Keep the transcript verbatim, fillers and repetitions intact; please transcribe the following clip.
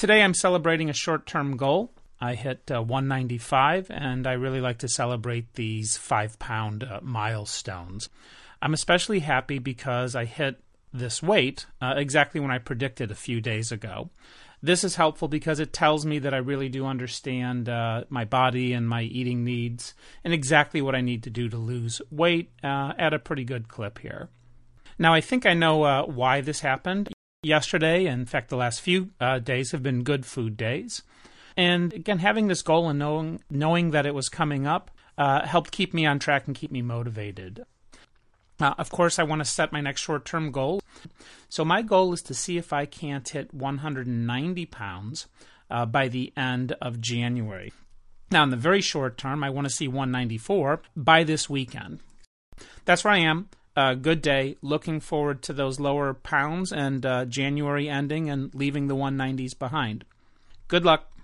Today I'm celebrating a short-term goal. I hit uh, one ninety-five, and I really like to celebrate these five-pound uh, milestones. I'm especially happy because I hit this weight uh, exactly when I predicted a few days ago. This is helpful because it tells me that I really do understand uh, my body and my eating needs and exactly what I need to do to lose weight uh, at a pretty good clip here. Now, I think I know uh, why this happened. Yesterday, in fact, the last few uh, days have been good food days. And again, having this goal and knowing, knowing that it was coming up uh, helped keep me on track and keep me motivated. Uh, of course, I want to set my next short-term goal. So my goal is to see if I can't hit one hundred ninety pounds uh, by the end of January. Now, in the very short term, I want to see one ninety-four by this weekend. That's where I am. Uh, good day. Looking forward to those lower pounds and uh, January ending and leaving the one nineties behind. Good luck.